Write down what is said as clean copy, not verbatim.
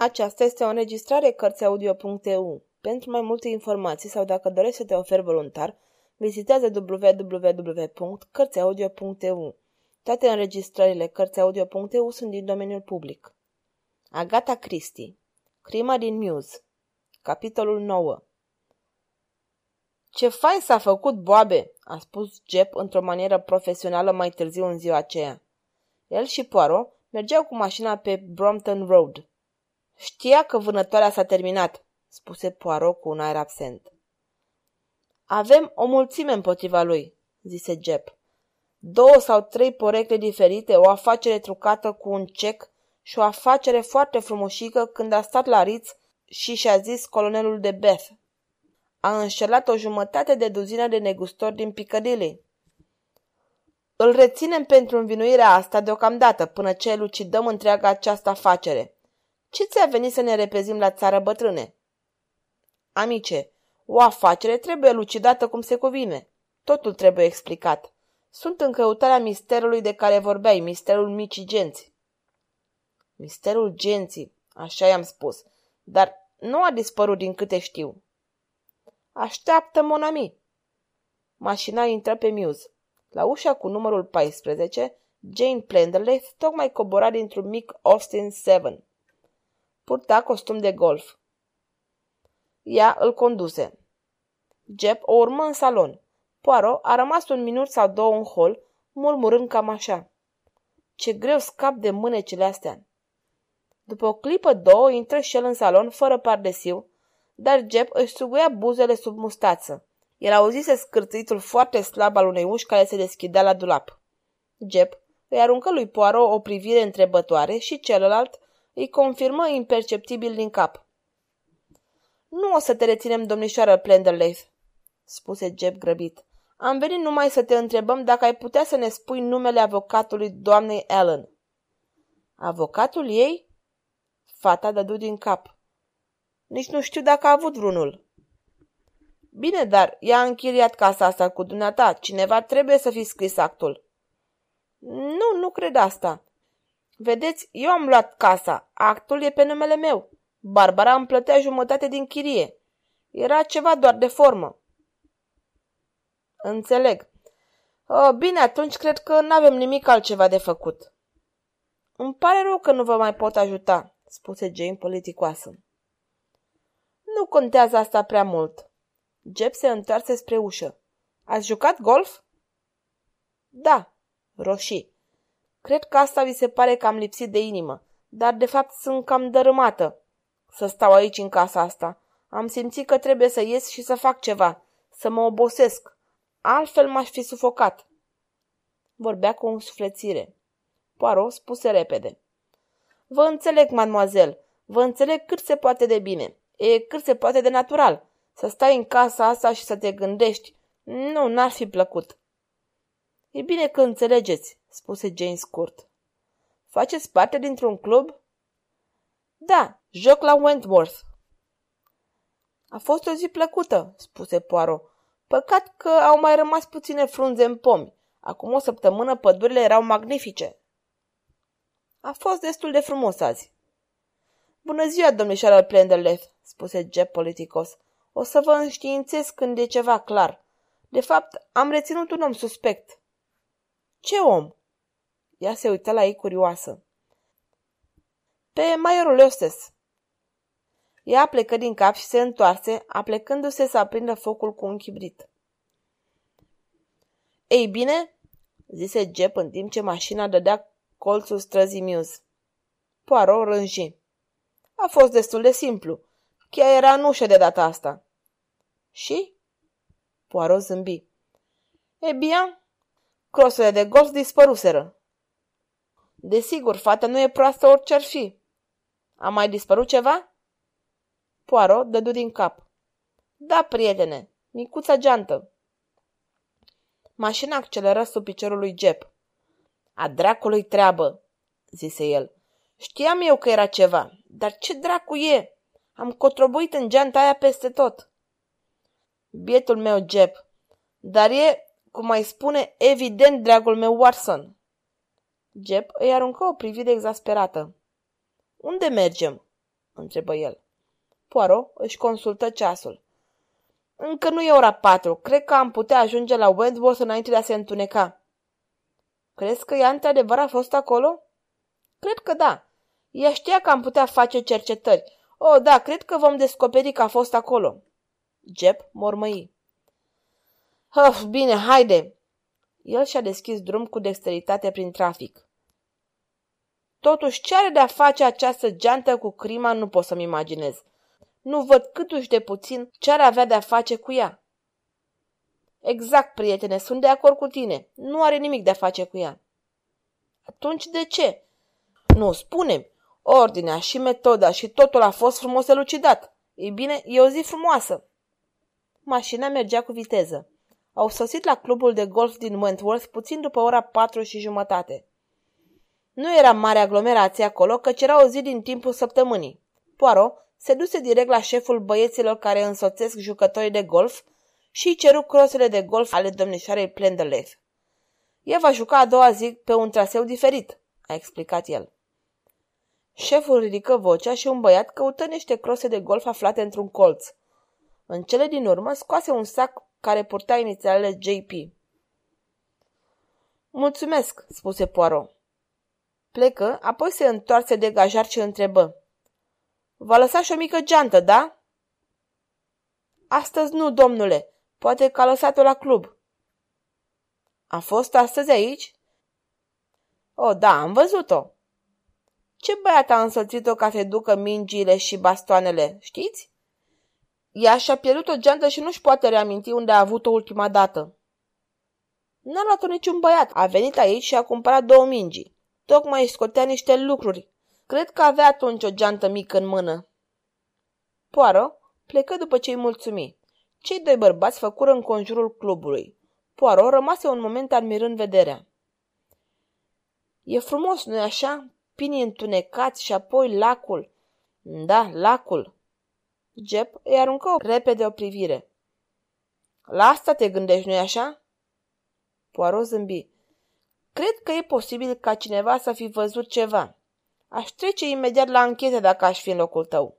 Aceasta este o înregistrare Cărțiaudio.eu. Pentru mai multe informații sau dacă dorești să te oferi voluntar, vizitează www.cărțiaudio.eu. Toate înregistrările Cărțiaudio.eu sunt din domeniul public. Agatha Christie, Crima din Muse, capitolul 9. "Ce fain s-a făcut, boabe!" a spus Jep într-o manieră profesională mai târziu în ziua aceea. El și Poirot mergeau cu mașina pe Brompton Road. "Știa că vânătoarea s-a terminat," spuse Poirot cu un aer absent. "Avem o mulțime împotriva lui," zise Jep. "Două sau trei porecle diferite, o afacere trucată cu un cec și o afacere foarte frumușică când a stat la Ritz și și-a zis colonelul de Beth. A înșelat o jumătate de duzină de negustori din Piccadilly. Îl reținem pentru învinuirea asta deocamdată, până ce elucidăm întreaga această afacere. Ce ți-a venit să ne repezim la țară, bătrâne?" "Amice, o afacere trebuie elucidată cum se cuvine. Totul trebuie explicat. Sunt în căutarea misterului de care vorbeai, misterul micii genți." "Misterul genții, așa i-am spus, dar nu a dispărut din câte știu." "Așteaptă, mon ami." Mașina intră pe Mews. La ușa cu numărul 14, Jane Plenderleith tocmai cobora dintr-un mic Austin 7. Purta costum de golf. Ea îl conduse. Jep o urmă în salon. Poirot a rămas un minut sau două în hol, murmurând cam așa: "Ce greu scap de mânecile astea." După o clipă-două intră și el în salon, fără pardesiu, dar Jep își suguia buzele sub mustață. El auzise scârțâitul foarte slab al unei uși care se deschidea la dulap. Jep îi aruncă lui Poirot o privire întrebătoare și celălalt îi confirmă imperceptibil din cap. "Nu o să te reținem, domnișoară Plenderleith," spuse Jep grăbit. "Am venit numai să te întrebăm dacă ai putea să ne spui numele avocatului doamnei Allen." "Avocatul ei?" Fata dădu din cap. "Nici nu știu dacă a avut vreunul." "Bine, dar ea a închiriat casa asta cu dumneata. Cineva trebuie să fi scris actul." Nu cred asta. Vedeți, eu am luat casa. Actul e pe numele meu. Barbara îmi plătea jumătate din chirie. Era ceva doar de formă." "Înțeleg. Bine, atunci cred că n-avem nimic altceva de făcut." "Îmi pare rău că nu vă mai pot ajuta," spuse Jane politicoasă. "Nu contează asta prea mult." Jep se întoarse spre ușă. "Ați jucat golf?" "Da, roșii. Cred că asta vi se pare că am lipsit de inimă, dar de fapt sunt cam dărâmată să stau aici în casa asta. Am simțit că trebuie să ies și să fac ceva, să mă obosesc. Altfel m-aș fi sufocat." Vorbea cu o însuflețire. Poirot spuse repede: "Vă înțeleg, mademoiselle, vă înțeleg cât se poate de bine. E cât se poate de natural. Să stai în casa asta și să te gândești, nu, n-ar fi plăcut." "E bine că înțelegeți," spuse Jane scurt. "Faceți parte dintr-un club?" "Da, joc la Wentworth." "A fost o zi plăcută," spuse Poirot. "Păcat că au mai rămas puține frunze în pomi. Acum o săptămână pădurile erau magnifice." "A fost destul de frumos azi." "Bună ziua, domnișoară Plenderleith," spuse Jep politicos. "O să vă înștiințez când e ceva clar. De fapt, am reținut un om suspect." "Ce om?" Ea se uită la ei curioasă. "Pe maiorul Eostes." Ea plecă din cap și se întoarse, aplecându-se să aprindă focul cu un chibrit. "Ei bine," zise Jep în timp ce mașina dădea colțul străzii Mews. Poirot rânji. "A fost destul de simplu. Cheia era în ușă de data asta." "Și?" Poirot zâmbi. "E bine, crosurile de golf dispăruseră." "Desigur, fata nu e proastă orice ar fi. A mai dispărut ceva?" Poirot dădu din cap. "Da, prietene, micuța geantă." Mașina acceleră sub piciorul lui Jep. "A dracului treabă," zise el. "Știam eu că era ceva, dar ce dracu e? Am cotrobuit în geanta aia peste tot." "Bietul meu Jep, dar e, cum ai spune, evident dragul meu Watson." Jep îi aruncă o privire exasperată. "Unde mergem?" întrebă el. Poirot își consultă ceasul. Încă nu e ora 4. Cred că am putea ajunge la Wentworth înainte de a se întuneca. Crezi că ea într-adevăr a fost acolo? Cred că da. Ea știa că am putea face cercetări. Oh, da, cred că vom descoperi că a fost acolo. Jep mormăi. Hăf, bine, haide! El și-a deschis drum cu dexteritate prin trafic. Totuși, ce are de-a face această geantă cu crima nu pot să-mi imaginez. Nu văd câtuși de puțin ce ar avea de-a face cu ea. Exact, prietene, sunt de acord cu tine. Nu are nimic de-a face cu ea. Atunci de ce? Nu, spune-mi. Ordinea și metoda și totul a fost frumos elucidat. Ei bine, e o zi frumoasă. Mașina mergea cu viteză. Au sosit la clubul de golf din Wentworth puțin după ora 4:30. Nu era mare aglomerație acolo, căci era o zi din timpul săptămânii. Poirot se duse direct la șeful băieților care însoțesc jucătorii de golf și îi ceru crosele de golf ale domnișoarei Plenderleith. Ea va juca a doua zi pe un traseu diferit, a explicat el. Șeful ridică vocea și un băiat căută niște crose de golf aflate într-un colț. În cele din urmă scoase un sac care purta inițialele JP. Mulțumesc, spuse Poirot. Plecă, apoi se întoarse degajar și întrebă. Va lăsa și o mică geantă, da? Astăzi nu, domnule. Poate că a lăsat-o la club. A fost astăzi aici? O, da, am văzut-o. Ce băiat a însoțit-o ca să ducă mingiile și bastoanele, știți? Ea și-a pierdut o geantă și nu-și poate reaminti unde a avut-o ultima dată. N-a luat-o niciun băiat. A venit aici și a cumpărat 2 mingi. Tocmai își scotea niște lucruri. Cred că avea atunci o geantă mică în mână. Poirot plecă după ce îi mulțumi. Cei doi bărbați făcură în conjurul clubului. Poirot rămase un moment admirând vederea. E frumos, nu-i așa? Pinii întunecați și apoi lacul. Da, lacul. Jep îi aruncă repede o privire. La asta te gândești, nu-i așa? Poirot zâmbi. Cred că e posibil ca cineva să fi văzut ceva. Aș trece imediat la anchetă dacă aș fi în locul tău.